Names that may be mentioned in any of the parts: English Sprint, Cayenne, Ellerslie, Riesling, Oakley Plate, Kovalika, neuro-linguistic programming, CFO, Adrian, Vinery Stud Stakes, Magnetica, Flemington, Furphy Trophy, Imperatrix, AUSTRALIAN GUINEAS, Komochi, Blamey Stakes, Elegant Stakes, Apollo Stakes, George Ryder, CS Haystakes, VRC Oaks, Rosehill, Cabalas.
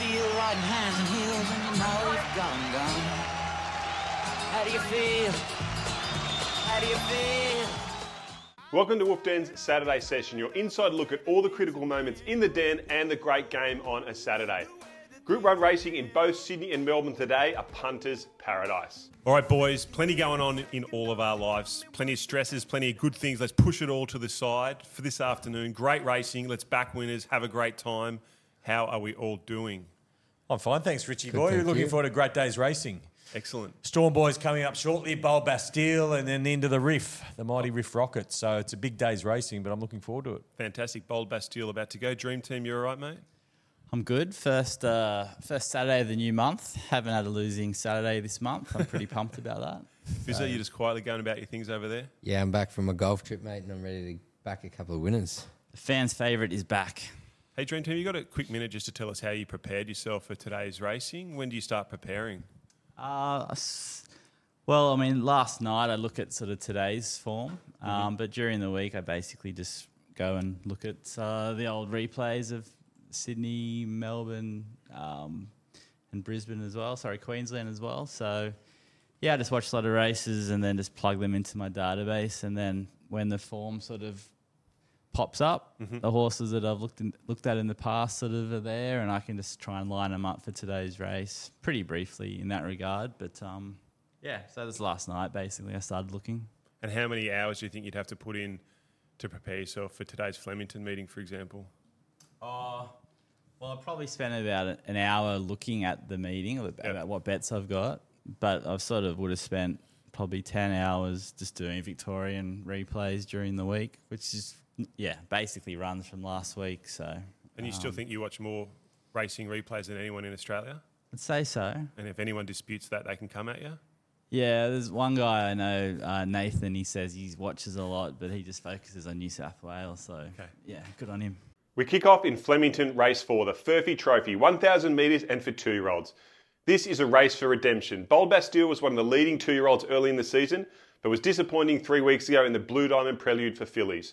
feel like hands and heels and you know you've gone? How do you feel? How do you feel? Welcome to Wolf Den's Saturday session, your inside look at all the critical moments in the den and the great game on a Saturday. Group 1 racing in both Sydney and Melbourne today, a punter's paradise. All right, boys, plenty going on in all of our lives. Plenty of stresses, plenty of good things. Let's push it all to the side for this afternoon. Great racing. Let's back winners. Have a great time. How are we all doing? I'm fine, thanks, Richie Boy. Thank you. Looking forward to a great day's racing. Excellent. Storm Boys coming up shortly, Bold Bastille, and then into the Riff, the mighty Riff Rockets. So it's a big day's racing, but I'm looking forward to it. Fantastic. Bold Bastille about to go. Dream Team, you all right, mate? I'm good. First Saturday of the new month. Haven't had a losing Saturday this month. I'm pretty pumped about that. Fizzo, you're just quietly going about your things over there? Yeah, I'm back from a golf trip, mate, and I'm ready to back a couple of winners. The fans' favourite is back. Hey, Dream Team, you got a quick minute just to tell us how you prepared yourself for today's racing? When do you start preparing? Last night I look at sort of today's form, but during the week I basically just go and look at the old replays of Sydney, Melbourne, and Brisbane as well. Sorry, Queensland as well. So, yeah, I just watch a lot of races and then just plug them into my database. And then when the form sort of pops up, the horses that I've looked at in the past sort of are there, and I can just try and line them up for today's race pretty briefly in that regard. But, so that's last night basically I started looking. And how many hours do you think you'd have to put in to prepare yourself for today's Flemington meeting, for example? I probably spent about an hour looking at the meeting, about what bets I've got, but I sort of would have spent probably 10 hours just doing Victorian replays during the week, which is, basically runs from last week. So. And you still think you watch more racing replays than anyone in Australia? I'd say so. And if anyone disputes that, they can come at you? Yeah, there's one guy I know, Nathan, he says he watches a lot, but he just focuses on New South Wales. So, good on him. We kick off in Flemington Race 4, the Furphy Trophy, 1,000 metres and for two-year-olds. This is a race for redemption. Bold Bastille was one of the leading two-year-olds early in the season, but was disappointing 3 weeks ago in the Blue Diamond Prelude for fillies.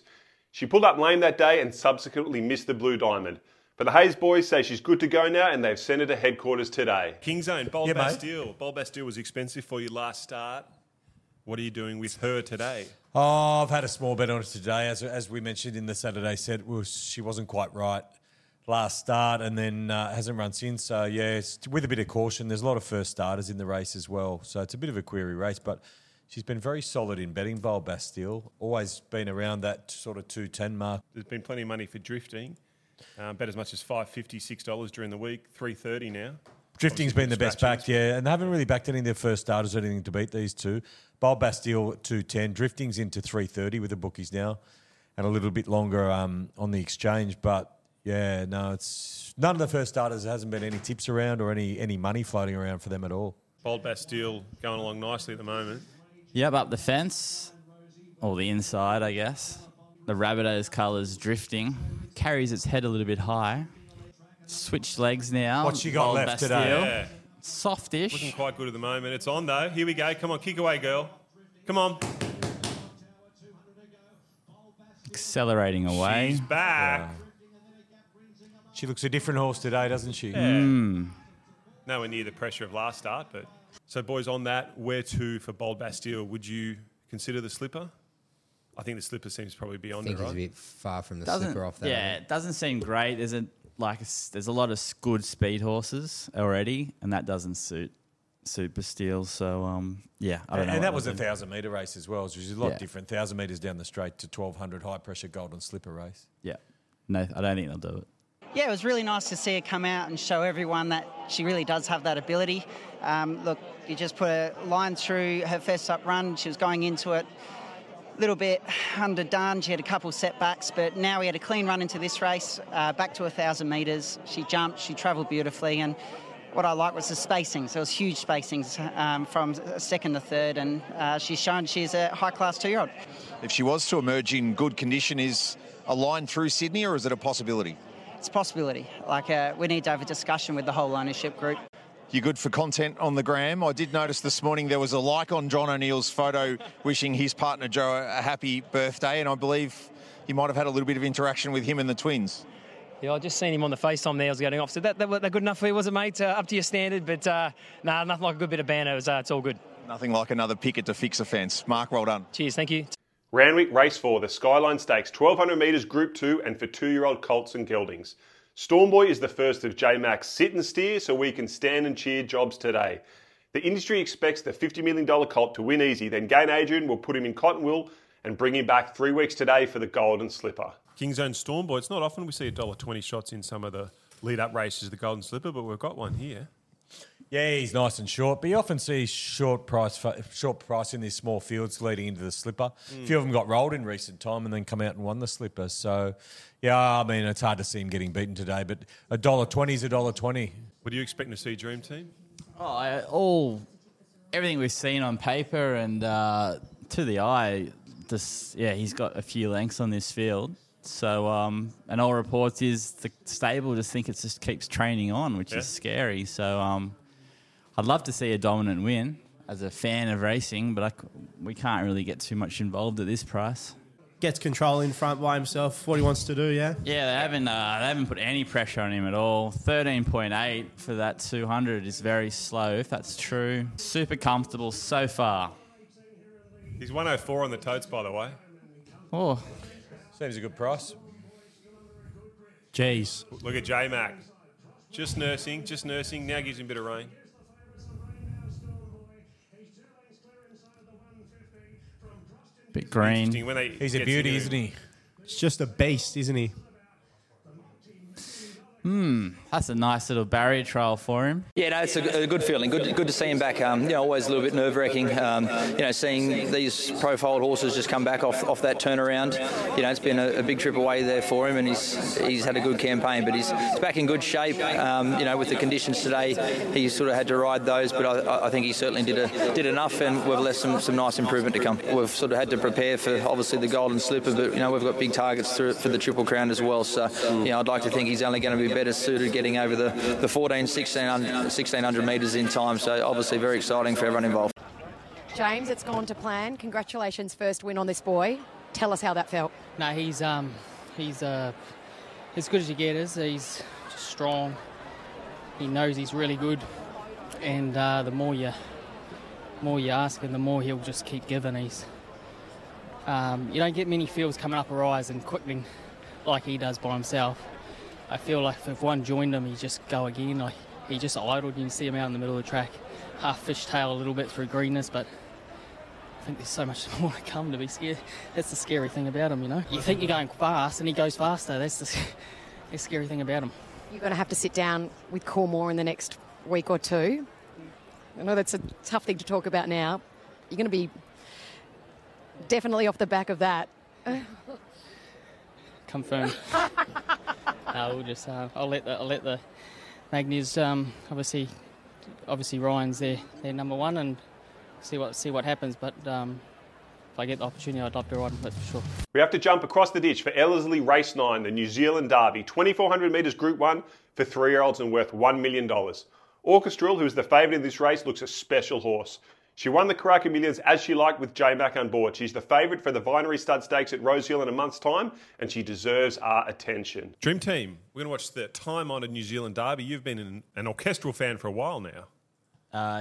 She pulled up lame that day and subsequently missed the Blue Diamond. But the Hayes boys say she's good to go now, and they've sent her to headquarters today. King's Own, Bold Bastille. Mate. Bold Bastille was expensive for you last start. What are you doing with her today? Oh, I've had a small bet on it today. As we mentioned in the Saturday set, she wasn't quite right last start and then hasn't run since. So, with a bit of caution. There's a lot of first starters in the race as well. So it's a bit of a query race, but she's been very solid in betting, Bold Bastille. Always been around that sort of 210 mark. There's been plenty of money for drifting. Bet as much as $5.50, $6 during the week, $3.30 now. Drifting's been the best backed, and they haven't really backed any of their first starters or anything to beat these two. Bold Bastille at 210, Drifting's into 330 with the bookies now, and a little bit longer on the exchange. But it's none of the first starters. There hasn't been any tips around or any money floating around for them at all. Bold Bastille going along nicely at the moment. Yep, up the fence or the inside, I guess. The Rabbitoh's colours Drifting carries its head a little bit high. Switch legs now. What she got Bold left Bastille. Today? Yeah. Softish. Looking quite good at the moment. It's on though. Here we go. Come on, kick away, girl. Come on. Accelerating away. She's back. Yeah. She looks a different horse today, doesn't she? Yeah. Nowhere near the pressure of last start, but so boys, on that, where to for Bold Bastille? Would you consider the slipper? I think the slipper seems probably beyond it, right? I think it's a bit far from the slipper off that. Yeah, it doesn't seem great. There's a lot of good speed horses already, and that doesn't suit Super Steel. So, I don't know. And that was a 1,000-metre race as well, which is a lot different. 1,000 metres down the straight to 1,200 high-pressure Golden Slipper race. Yeah. No, I don't think they'll do it. Yeah, it was really nice to see her come out and show everyone that she really does have that ability. You just put a line through her first-up run. She was going into it a little bit underdone. She had a couple setbacks, but now we had a clean run into this race, back to 1,000 metres. She jumped, she travelled beautifully, and what I liked was the spacings. There was huge spacings from second to third, and she's shown she's a high-class two-year-old. If she was to emerge in good condition, is a line through Sydney, or is it a possibility? It's a possibility. We need to have a discussion with the whole ownership group. You're good for content on the gram. I did notice this morning there was a like on John O'Neill's photo wishing his partner Joe a happy birthday, and I believe you might have had a little bit of interaction with him and the twins. Yeah, I just seen him on the FaceTime there. I was getting off. So that good enough for you, was it, mate? Up to your standard, but nah, nothing like a good bit of banter. It's all good. Nothing like another picket to fix a fence. Mark, well done. Cheers, thank you. Randwick race 4, the Skyline Stakes, 1,200 metres Group 2 and for 2-year-old colts and geldings. Stormboy is the first of J-Mac's sit and steer, so we can stand and cheer jobs today. The industry expects the $50 million colt to win easy, then Gai and Adrian will put him in cotton wool and bring him back 3 weeks today for the Golden Slipper. King's Own Stormboy, it's not often we see $1.20 shots in some of the lead-up races of the Golden Slipper, but we've got one here. Yeah, he's nice and short, but you often see short price in these small fields leading into the slipper. A few of them got rolled in recent time and then come out and won the slipper. So, yeah, I mean, it's hard to see him getting beaten today, but $1.20 is $1.20. What do you expect to see, Dream Team? Oh, everything we've seen on paper and to the eye, he's got a few lengths on this field. So, and all reports is the stable just keeps training on, which is scary. So, I'd love to see a dominant win as a fan of racing, but we can't really get too much involved at this price. Gets control in front by himself, what he wants to do, yeah? Yeah, they haven't put any pressure on him at all. 13.8 for that 200 is very slow, if that's true. Super comfortable so far. He's 104 on the totes, by the way. Oh. Seems a good price. Jeez. Look at J-Mac. Just nursing. Now gives him a bit of rain. Bit green. He's a beauty, isn't he? He's just a beast, isn't he? That's a nice little barrier trial for him. Yeah, no, it's a good feeling. Good to see him back. Always a little bit nerve-wracking. Seeing these profiled horses just come back off that turnaround. It's been a big trip away there for him, and he's had a good campaign. But he's back in good shape. With the conditions today, he sort of had to ride those. But I think he certainly did enough, and we've left some nice improvement to come. We've sort of had to prepare for obviously the Golden Slipper, but we've got big targets for the Triple Crown as well. So I'd like to think he's only going to be better suited getting over the 1600 metres in time, so obviously very exciting for everyone involved. James, it's gone to plan. Congratulations, first win on this boy. Tell us how that felt. No, he's as good as you get is. He's strong. He knows he's really good, and the more you ask him, the more he'll just keep giving. He's you don't get many fields coming up a rise and quickening like he does by himself. I feel like if one joined him, he'd just go again. Like he just idled, and you see him out in the middle of the track, half fishtail a little bit through greenness, but I think there's so much more to come to be scared. That's the scary thing about him, You think you're going fast, and he goes faster. That's the scary thing about him. You're going to have to sit down with Coolmore in the next week or two. I know that's a tough thing to talk about now. You're going to be definitely off the back of that. Confirmed. I'll let the Magnies. Obviously Ryan's their number one, and see what happens. But if I get the opportunity, I'd love to ride him, but for sure. We have to jump across the ditch for Ellerslie Race 9, the New Zealand Derby, 2,400 metres Group 1 for 3-year-olds and worth $1 million. Orchestral, who is the favourite in this race, looks a special horse. She won the Karaka Millions as she liked with J-Mac on board. She's the favourite for the Vinery Stud Stakes at Rosehill in a month's time, and she deserves our attention. Dream Team, we're going to watch the time-honoured New Zealand Derby. You've been an orchestral fan for a while now.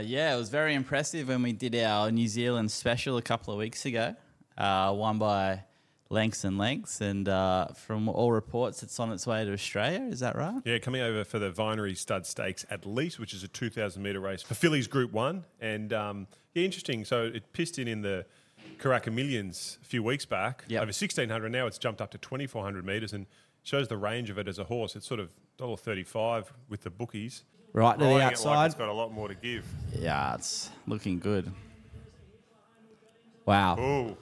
It was very impressive when we did our New Zealand special a couple of weeks ago. Won by lengths, and from all reports, it's on its way to Australia. Is that right? Yeah, coming over for the Vinery Stud Stakes at least, which is a 2,000-metre race for fillies Group 1, and... interesting. So it pissed in the Karaka Millions a few weeks back. Yep. Over 1,600. Now it's jumped up to 2,400 metres and shows the range of it as a horse. It's sort of $1.35 with the bookies. Right to the outside. It's got a lot more to give. Yeah, it's looking good. Wow. Ooh.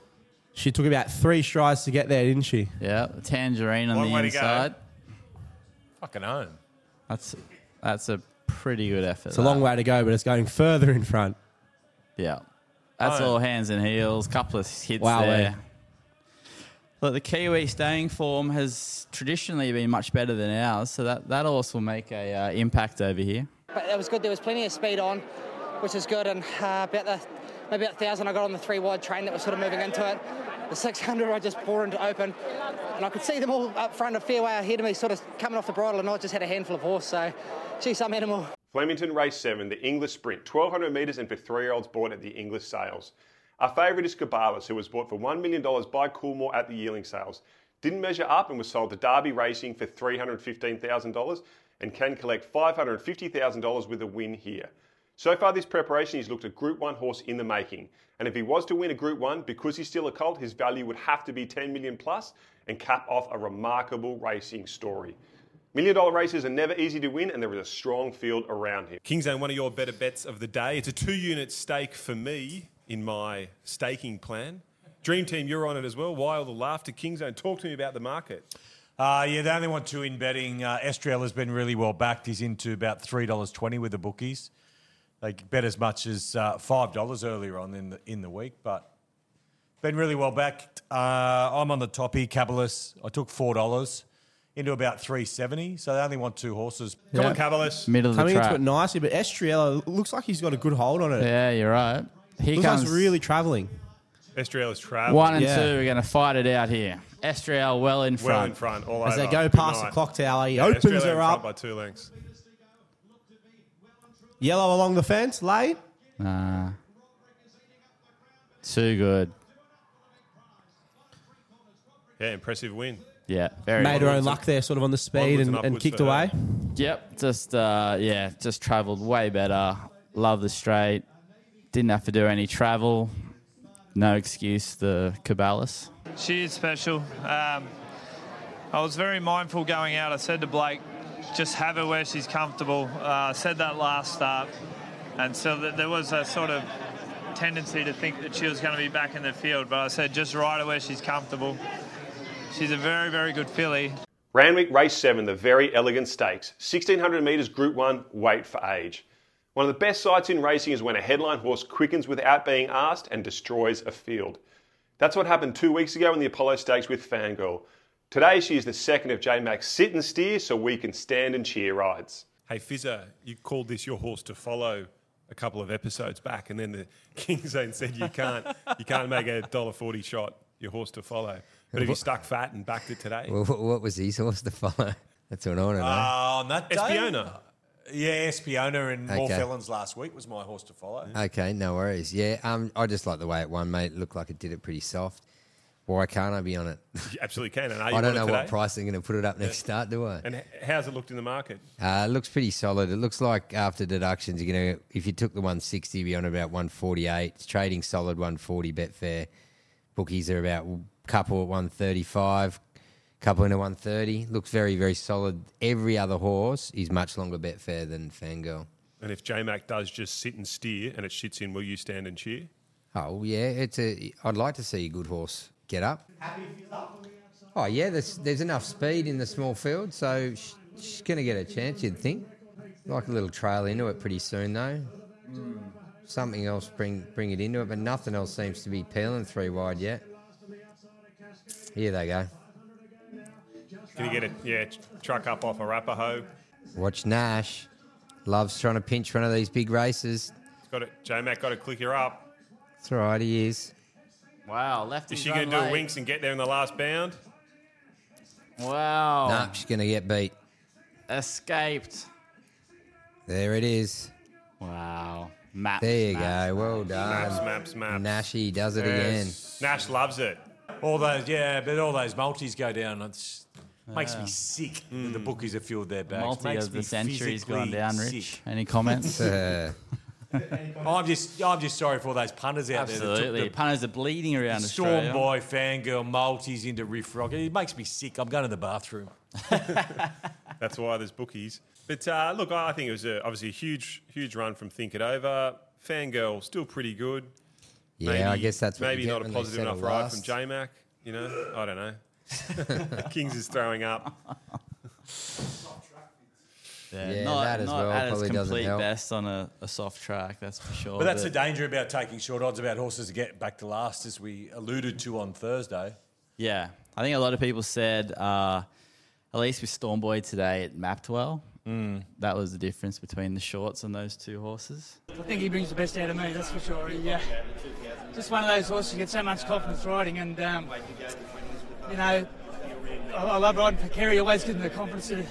She took about 3 strides to get there, didn't she? Yeah, Tangerine on the inside. Fucking home. That's a pretty good effort. It's a long way to go, but it's going further in front. Yeah, that's all hands and heels, couple of hits there. Look, the Kiwi staying form has traditionally been much better than ours, so that also will make an impact over here. But that was good. There was plenty of speed on, which is good, and about 1,000 I got on the 3 wide train that was sort of moving into it. The 600 I just poured into open, and I could see them all up front a fair way ahead of me, sort of coming off the bridle, and I just had a handful of horse, so geez, some animal. Flemington Race 7, the English Sprint, 1,200 metres and for three-year-olds bought at the English sales. Our favourite is Cabalas, who was bought for $1 million by Coolmore at the yearling sales. Didn't measure up and was sold to Derby Racing for $315,000 and can collect $550,000 with a win here. So far this preparation, he's looked a Group 1 horse in the making. And if he was to win a Group 1, because he's still a colt, his value would have to be 10 million plus and cap off a remarkable racing story. Million-dollar races are never easy to win, and there is a strong field around here. Kingsland, one of your better bets of the day. It's a two-unit stake for me in my staking plan. Dream Team, you're on it as well. Why all the laughter, Kingsland? Talk to me about the market. Yeah, they only want two in betting. Estriel has been really well backed. He's into about $3.20 with the bookies. They bet as much as $5 earlier on in the week, but been really well backed. I'm on the top here, Cabalus. I took $4 into about $3.70, so they only want two horses. Come on, Cabalus. Middle of the track. Coming into it nicely, but Estriel looks like he's got a good hold on it. Yeah, you're right. He looks like he's really travelling. Estriel is travelling. One and two are going to fight it out here. Estriel well in front. Well in front, all over. As they go past the clock tower, he opens her up. By two lengths. Yellow along the fence, late. Nah. Too good. Yeah, impressive win. Yeah, very made her own luck there, sort of on the speed and kicked away. Yep, just travelled way better. Love the straight. Didn't have to do any travel. No excuse, the Cabalus. She is special. I was very mindful going out. I said to Blake, just have her where she's comfortable. I said that last start. And so there was a sort of tendency to think that she was going to be back in the field. But I said, just ride her where she's comfortable. She's a very, very good filly. Randwick Race 7, the very elegant stakes. 1,600 metres, Group 1, weight for age. One of the best sights in racing is when a headline horse quickens without being asked and destroys a field. That's what happened 2 weeks ago in the Apollo Stakes with Fangirl. Today she is the second of J-Mac's sit and steer, so we can stand and cheer rides. Hey Fizzer, you called this your horse to follow a couple of episodes back, and then the Kingsland said you can't make a $1.40 shot your horse to follow. But if you stuck fat and backed it today, well, what was his horse to follow? That's what I want to know. On that day, Espiona. Yeah, Espiona and More Felons last week was my horse to follow. Okay, no worries. Yeah, I just like the way it won, mate. It looked like it did it pretty soft. Why can't I be on it? You absolutely can. And I don't know what price they're going to put it up next start, do I? And how's it looked in the market? It looks pretty solid. It looks like after deductions, you're going to, if you took the 160, you'd be on about 148. It's trading solid 140 Betfair. Bookies are about couple at 135, couple into 130. Looks very, very solid. Every other horse is much longer Betfair than Fangirl. And if J-Mac does just sit and steer and it shits in, will you stand and cheer? Oh, yeah. I'd like to see a good horse get up. Oh, yeah, there's enough speed in the small field, so she's going to get a chance, you'd think. Like a little trail into it pretty soon, though. Something else bring it into it, but nothing else seems to be peeling three wide yet. Here they go. Can you get it? Yeah, truck up off Arapahoe. Watch Nash. Loves trying to pinch one of these big races. J-Mac got to click her up. That's all right, he is. Wow, left. Is she going to do a winks and get there in the last bound? Wow. Nope, she's going to get beat. Escaped. There it is. Wow. Maps. There you go. Well done. Maps. Nashy does it again. Nash loves it. All those, yeah, but all those multis go down. It makes me sick that the bookies have filled their bags. Multi of the century's gone down, Rich. Sick. Any comments? I'm just sorry for all those punters out there. Absolutely, punters are bleeding around Australia. Stormboy, Fangirl, multis into Riff Rock. It makes me sick. I'm going to the bathroom. That's why there's bookies. But look, I think it was obviously a huge, huge run from Think It Over. Fangirl still pretty good. Yeah, maybe, I guess that's what maybe not a positive enough ride from J-Mac. You know, I don't know. Kings is throwing up. Yeah, not as well. Not at its complete best on a soft track, that's for sure. But that's the danger about taking short odds about horses to get back to last, as we alluded to on Thursday. Yeah, I think a lot of people said, at least with Stormboy today, it mapped well. That was the difference between the shorts and those two horses. I think he brings the best out of me, that's for sure. Yeah. just one of those horses you get so much confidence riding, and you know, I love riding for Kerry. Always gives him the confidence to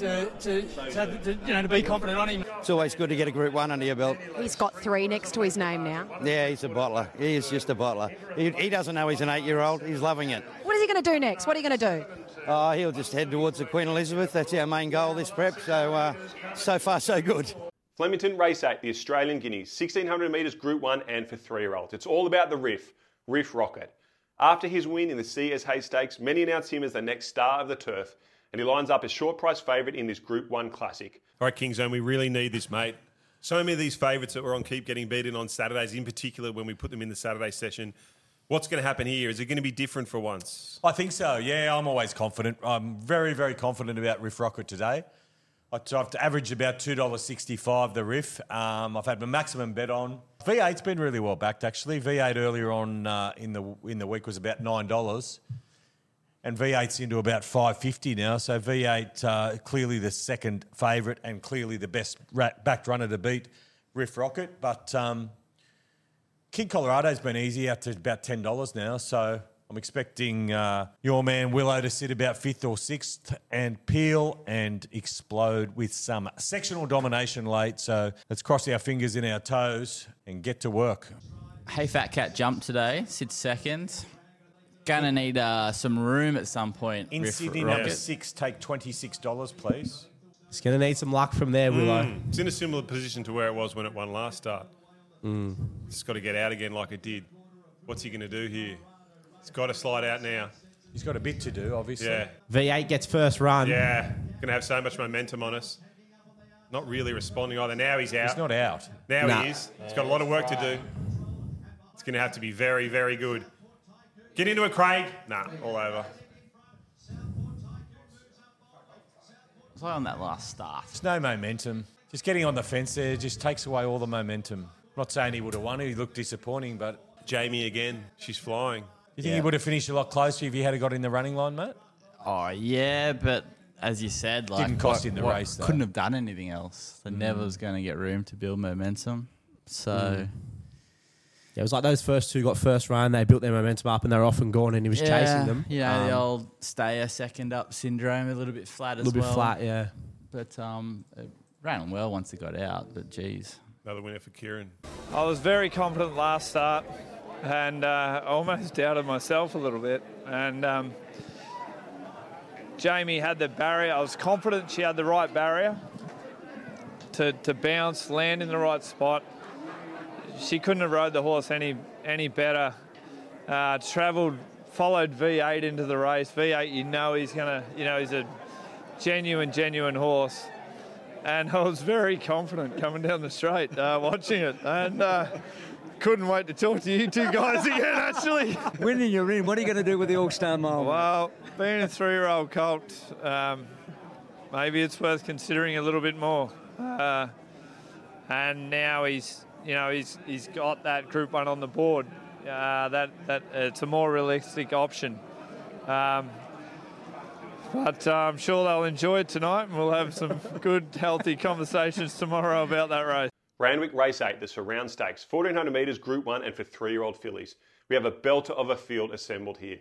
you know, to be confident on him. It's always good to get a Group 1 under your belt. He's got 3 next to his name now. Yeah, he's a bottler. He is just a bottler. He doesn't know he's an 8-year-old. He's loving it. What is he going to do next? What are you going to do? Oh, he'll just head towards the Queen Elizabeth. That's our main goal this prep. So, so far, so good. Flemington Race 8, the Australian Guineas, 1,600 metres Group 1 and for 3-year-olds. It's all about the Riff, Riff Rocket. After his win in the CS Haystakes, many announced him as the next star of the turf, and he lines up as short price favourite in this Group 1 Classic. All right, Kingzone, we really need this, mate. So many of these favourites that were on keep getting beaten on Saturdays, in particular when we put them in the Saturday session. What's going to happen here? Is it going to be different for once? I think so, yeah. I'm always confident. I'm very, very confident about Riff Rocket today. I've averaged about $2.65 the Riff. I've had my maximum bet on. V8's been really well backed, actually. V8 earlier on in the week was about $9, and V8's into about $5.50 now. So V8 clearly the second favourite and clearly the best backed runner to beat Riff Rocket. But Kid Colorado's been easy out to about $10 now. So I'm expecting your man Willow to sit about 5th or 6th and Peel and Explode with some sectional domination late. So let's cross our fingers in our toes and get to work. Hey Fat Cat jumped today, sits second. Going to need some room at some point. In Riff Sydney, Rocket. Number 6, take $26, please. It's going to need some luck from there, Willow. It's in a similar position to where it was when it won last start. It's got to get out again like it did. What's he going to do here? It's got to slide out now. He's got a bit to do, obviously. Yeah. V8 gets first run. Yeah. Going to have so much momentum on us. Not really responding either. Now he's out. He's not out. Now he is. He's got a lot of work to do. It's going to have to be very, very good. Get into it, Craig. Nah, all over. It's like on that last start. There's no momentum. Just getting on the fence there just takes away all the momentum. I'm not saying he would have won. He looked disappointing, but... Jamie again. She's flying. You think he would have finished a lot closer if he had got in the running line, mate? Oh, yeah, but as you said... didn't cost him the race, though. Couldn't have done anything else. There never was going to get room to build momentum. So... Yeah, it was like those first two got first run. They built their momentum up and they were off and gone, and he was chasing them. Yeah, the old stay a second up syndrome, a little bit flat as well. A little bit flat, yeah. But it ran well once it got out, but geez. Another winner for Kieran. I was very confident last start, and I almost doubted myself a little bit. And Jamie had the barrier. I was confident she had the right barrier to bounce, land in the right spot. She couldn't have rode the horse any better. Travelled, followed V8 into the race. V8, you know he's gonna, he's a genuine horse. And I was very confident coming down the straight, watching it, and couldn't wait to talk to you two guys again. Actually, winning you're in. What are you going to do with the All-Star Mile? Well, being a 3-year-old colt, maybe it's worth considering a little bit more. And now he's. He's got that Group 1 on the board. That it's a more realistic option. But I'm sure they'll enjoy it tonight, and we'll have some good, healthy conversations tomorrow about that race. Randwick Race 8, the Surround Stakes, 1,400 metres, Group 1, and for 3-year-old fillies. We have a belter of a field assembled here.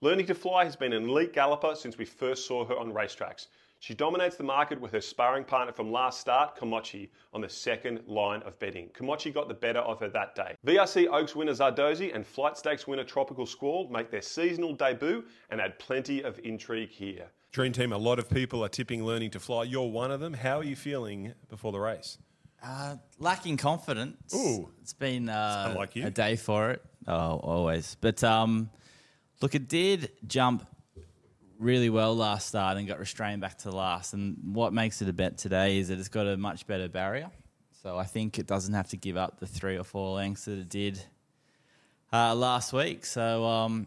Learning to Fly has been an elite galloper since we first saw her on racetracks. She dominates the market with her sparring partner from last start, Komochi, on the second line of betting. Komochi got the better of her that day. VRC Oaks winner Zardozi and Flight Stakes winner Tropical Squall make their seasonal debut and add plenty of intrigue here. Dream Team, a lot of people are tipping Learning to Fly. You're one of them. How are you feeling before the race? Lacking confidence. Ooh. It's been a day for it. Oh, always. But look, it did jump really well last start and got restrained back to last. And what makes it a bet today is that it's got a much better barrier. So I think it doesn't have to give up the 3 or 4 lengths that it did last week. So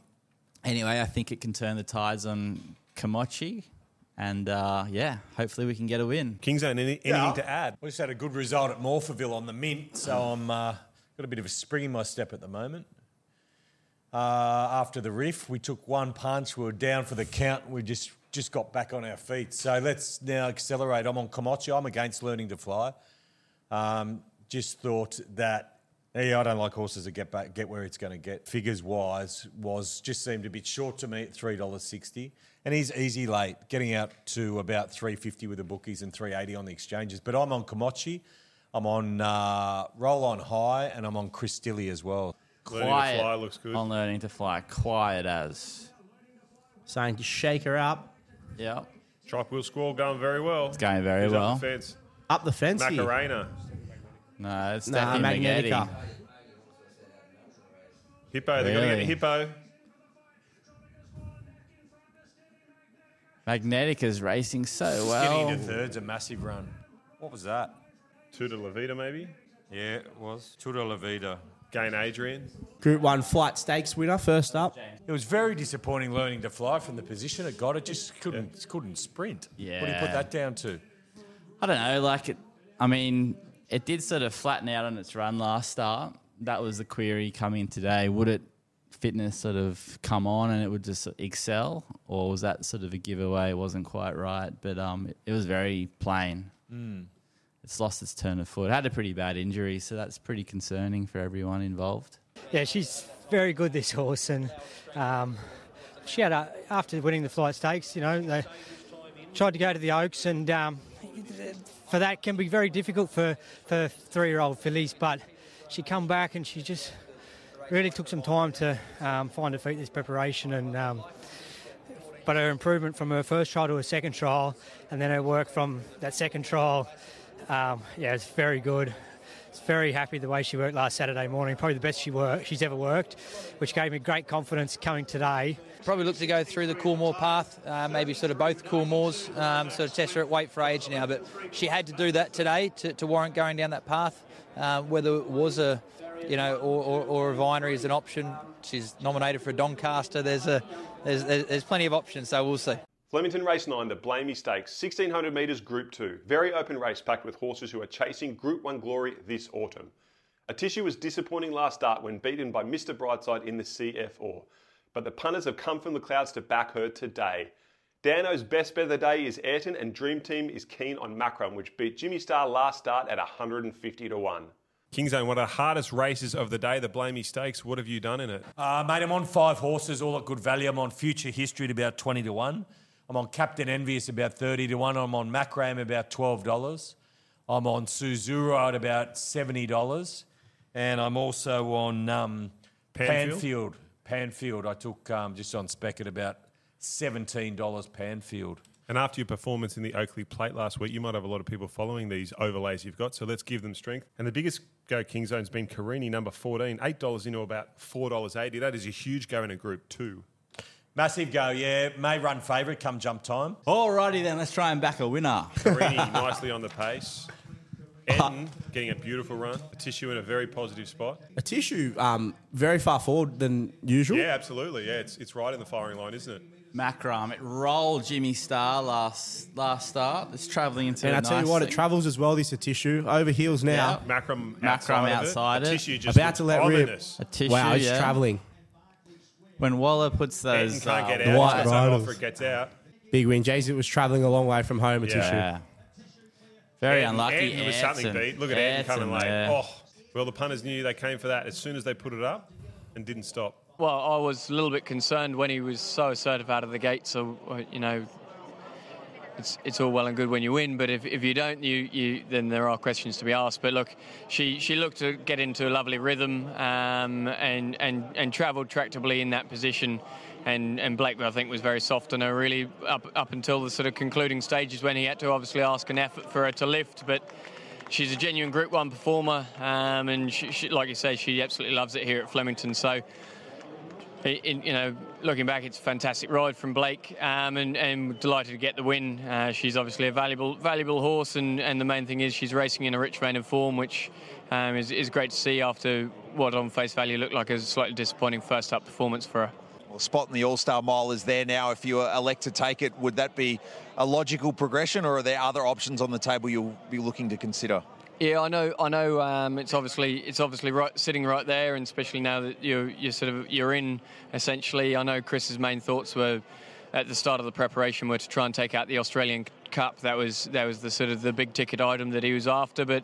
anyway, I think it can turn the tides on Komochi. And, hopefully we can get a win. Kingzone, anything to add? We just had a good result at Morpheville on the mint. So I'm got a bit of a spring in my step at the moment. After the Riff, we took one punch, we were down for the count, we just got back on our feet. So let's now accelerate. I'm on Komochi, I'm against Learning to Fly. Just thought that Yeah, I don't like horses that get where it's going to get. Figures-wise, just seemed a bit short to me at $3.60. And he's easy late, getting out to about $3.50 with the bookies and $3.80 on the exchanges. But I'm on Komachi, I'm on Roll On High, and I'm on Chris Dilly as well. Learning to Fly looks good. On Learning to Fly, quiet as. Saying to shake her up. Yeah. Trike Wheel Squall going very well. It's going very well. Up the fence. Up the fence here. Macarena. No, it's definitely Magnetica. Hippo, they're going to get Hippo. Magnetica's racing so well. Skinny to third's a massive run. What was that? Tudor La Vida, maybe? Yeah, it was. Tudor La Vida. Gain Adrian. Group 1 Flight Stakes winner, first up. It was very disappointing Learning to Fly from the position it got. It just couldn't sprint. Yeah. What do you put that down to? I don't know. It did sort of flatten out on its run last start. That was the query coming today. Would it fitness sort of come on and it would just excel? Or was that sort of a giveaway? It wasn't quite right. But it was very plain. Mm. It's lost its turn of foot. It had a pretty bad injury, so that's pretty concerning for everyone involved. Yeah, she's very good, this horse. And she had after winning the Flight Stakes, they tried to go to the Oaks and... for that can be very difficult for three-year-old fillies, but she come back and she just really took some time to find her feet in this preparation. And but her improvement from her first trial to her second trial, and then her work from that second trial, it's very good. It's very happy the way she worked last Saturday morning, probably the best she's ever worked, which gave me great confidence coming today. Probably look to go through the Coolmore path, maybe sort of both Coolmores, sort of test her at weight for age now. But she had to do that today to warrant going down that path. Whether it was a, or a Vinery is an option. She's nominated for a Doncaster. There's plenty of options, so we'll see. Flemington Race 9, the Blamey Stakes, 1,600 metres Group 2. Very open race packed with horses who are chasing Group 1 glory this autumn. Atisha was disappointing last start when beaten by Mr Brightside in the CFO. But the punters have come from the clouds to back her today. Dano's best bet of the day is Ayrton, and Dream Team is keen on Macron, which beat Jimmy Star last start at 150-1. Kingsland, one of the hardest races of the day, the Blamey Stakes. What have you done in it? Mate, I'm on 5 horses, all at good value. I'm on Future History at about 20-1. I'm on Captain Envious about 30-1. I'm on Macram about $12. I'm on Suzura at about $70. And I'm also on Panfield. Panfield. I took just on spec at about $17 Panfield. And after your performance in the Oakley Plate last week, you might have a lot of people following these overlays you've got, so let's give them strength. And the biggest go King Zone's been Carini, number 14, $8 into about $4.80. That is a huge go in a Group 2. Massive go, yeah. May run favourite come jump time. Alrighty then, let's try and back a winner. Carini nicely on the pace. Eden getting a beautiful run. A tissue in a very positive spot. A tissue very far forward than usual. Yeah, absolutely. Yeah, it's right in the firing line, isn't it? Macram, it rolled Jimmy Star last start. It's travelling into and a nice And I tell you what, it travels as well, this Atishu. Over heels now. Yeah. Macram outside it. Atishu just about to let ominous. Rip. Atishu, wow, it's travelling. When Waller puts those... Eden can't get out. Riders. It gets out. Big win. Jays, it was travelling a long way from home, Atishu. Yeah. Very unlucky. It was something beat. Look at Eden coming late. Yeah. Oh, well, the punters knew they came for that as soon as they put it up and didn't stop. Well, I was a little bit concerned when he was so assertive out of the gate. So, it's all well and good when you win, but if you don't, you then there are questions to be asked. But look, she looked to get into a lovely rhythm and travelled tractably in that position. And Blakely, I think, was very soft on her, really, up until the sort of concluding stages when he had to obviously ask an effort for her to lift. But she's a genuine Group 1 performer, and she, like you say, she absolutely loves it here at Flemington. So, looking back, it's a fantastic ride from Blake, and delighted to get the win. She's obviously a valuable horse, and the main thing is she's racing in a rich vein of form, which is great to see after what, on face value, looked like a slightly disappointing first-up performance for her. Well, spot in the All-Star Mile is there now. If you elect to take it, would that be a logical progression, or are there other options on the table you'll be looking to consider? Yeah, I know. It's obviously right, sitting right there, and especially now that you're in. Essentially, I know Chris's main thoughts were at the start of the preparation were to try and take out the Australian Cup. That was the sort of the big ticket item that he was after. But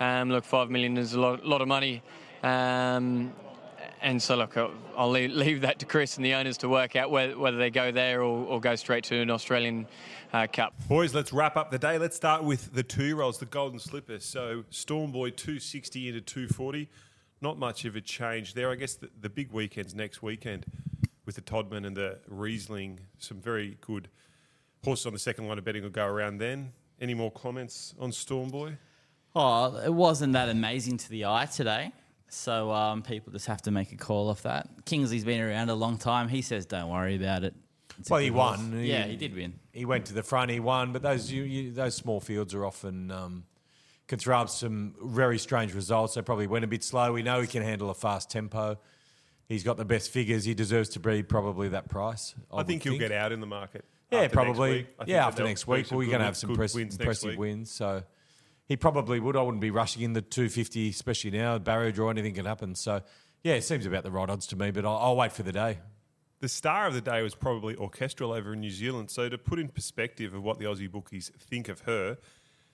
look, $5 million is a lot of money. And so, look, I'll leave that to Chris and the owners to work out whether they go there or go straight to an Australian Cup. Boys, let's wrap up the day. Let's start with the two-year-olds, the Golden Slipper. So Stormboy 260 into 240. Not much of a change there. I guess the big weekend's next weekend with the Todman and the Riesling. Some very good horses on the second line of betting will go around then. Any more comments on Stormboy? Oh, it wasn't that amazing to the eye today. So people just have to make a call off that. Kingsley's been around a long time. He says don't worry about it. Well, he won. He did win. He went to the front, he won. But those small fields are often can throw up some very strange results. They probably went a bit slow. We know he can handle a fast tempo. He's got the best figures. He deserves to be probably that price. I think he'll get out in the market. Yeah, probably. Yeah, after next week. We're going to have some impressive wins. So... he probably would. I wouldn't be rushing in the 250, especially now. Barrier draw, anything can happen. So, yeah, it seems about the right odds to me, but I'll wait for the day. The star of the day was probably Orchestral over in New Zealand. So to put in perspective of what the Aussie bookies think of her,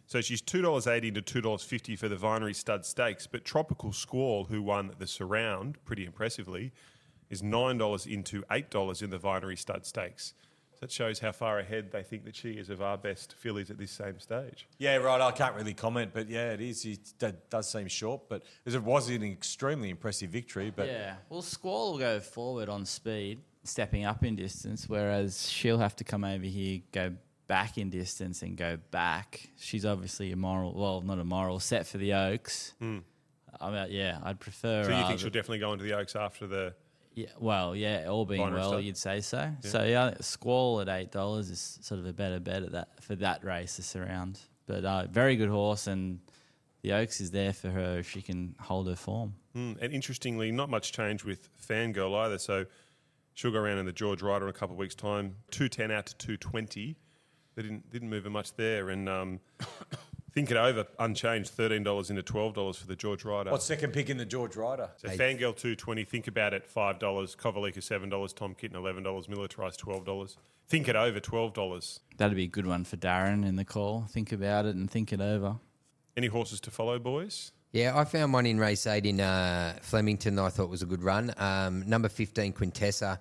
so she's $2.80 to $2.50 for the Vinery Stud Stakes, but Tropical Squall, who won the Surround pretty impressively, is $9 into $8 in the Vinery Stud Stakes. That shows how far ahead they think that she is of our best fillies at this same stage. Yeah, right. I can't really comment, but yeah, it is. It does seem short, but it was an extremely impressive victory. But yeah, well, Squall will go forward on speed, stepping up in distance, whereas she'll have to come over here, go back in distance and go back. She's obviously set for the Oaks. Mm. I mean, yeah, I'd prefer... So you think she'll definitely go into the Oaks after the... Yeah, well, yeah, all being Binary well, stuff. You'd say so. Yeah. So, yeah, Squall at $8 is sort of a better bet at that for that race, the Surround. But very good horse, and the Oaks is there for her if she can hold her form. And interestingly, not much change with Fangirl either. So she'll go around in the George Ryder in a couple of weeks' time, 210 out to 220. They didn't move her much there. And Think It Over, unchanged, $13 into $12 for the George Ryder. What's second pick in the George Ryder? So Fangirl $2.20, Think About It $5, Kovalika $7, Tom Kitten $11, Militarized $12, Think It Over $12. That'd be a good one for Darren in the call. Think About It and Think It Over. Any horses to follow, boys? Yeah, I found one in race 8 in Flemington that I thought was a good run. Number 15, Quintessa.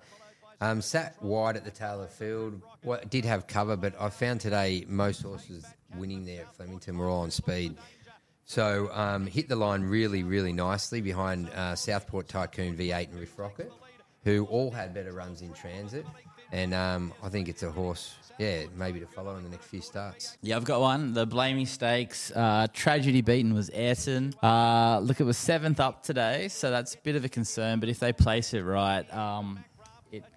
Sat wide at the tail of the field. Well, did have cover, but I found today most horses winning there at Flemington were all on speed. So hit the line really, really nicely behind Southport Tycoon V8 and Riff Rocket, who all had better runs in transit. And I think it's a horse, yeah, maybe to follow in the next few starts. Yeah, I've got one. The Blamey Stakes. Tragedy Beaten was Ayrton. Look, it was 7th up today, so that's a bit of a concern. But if they place it right...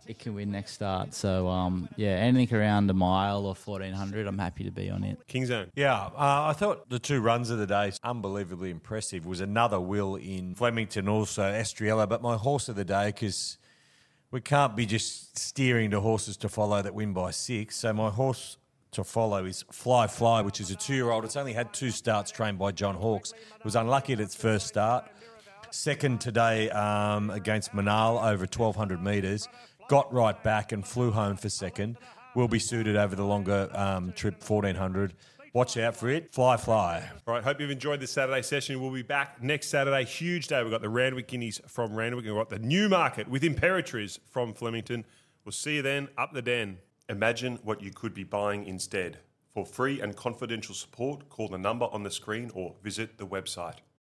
It can win next start. So, anything around a mile or 1,400, I'm happy to be on it. King's Own. Yeah, I thought the two runs of the day, unbelievably impressive, was another will in Flemington, also Estriella. But my horse of the day, because we can't be just steering to horses to follow that win by 6. So my horse to follow is Fly Fly, which is a 2-year-old. It's only had 2 starts trained by John Hawkes. It was unlucky at its first start. Second today against Manal over 1,200 metres. Got right back and flew home for second. Will be suited over the longer trip, 1,400. Watch out for it. Fly, Fly. All right, hope you've enjoyed this Saturday session. We'll be back next Saturday. Huge day. We've got the Randwick Guineas from Randwick. We've got the Newmarket with Imperatrix from Flemington. We'll see you then. Up the Den. Imagine what you could be buying instead. For free and confidential support, call the number on the screen or visit the website.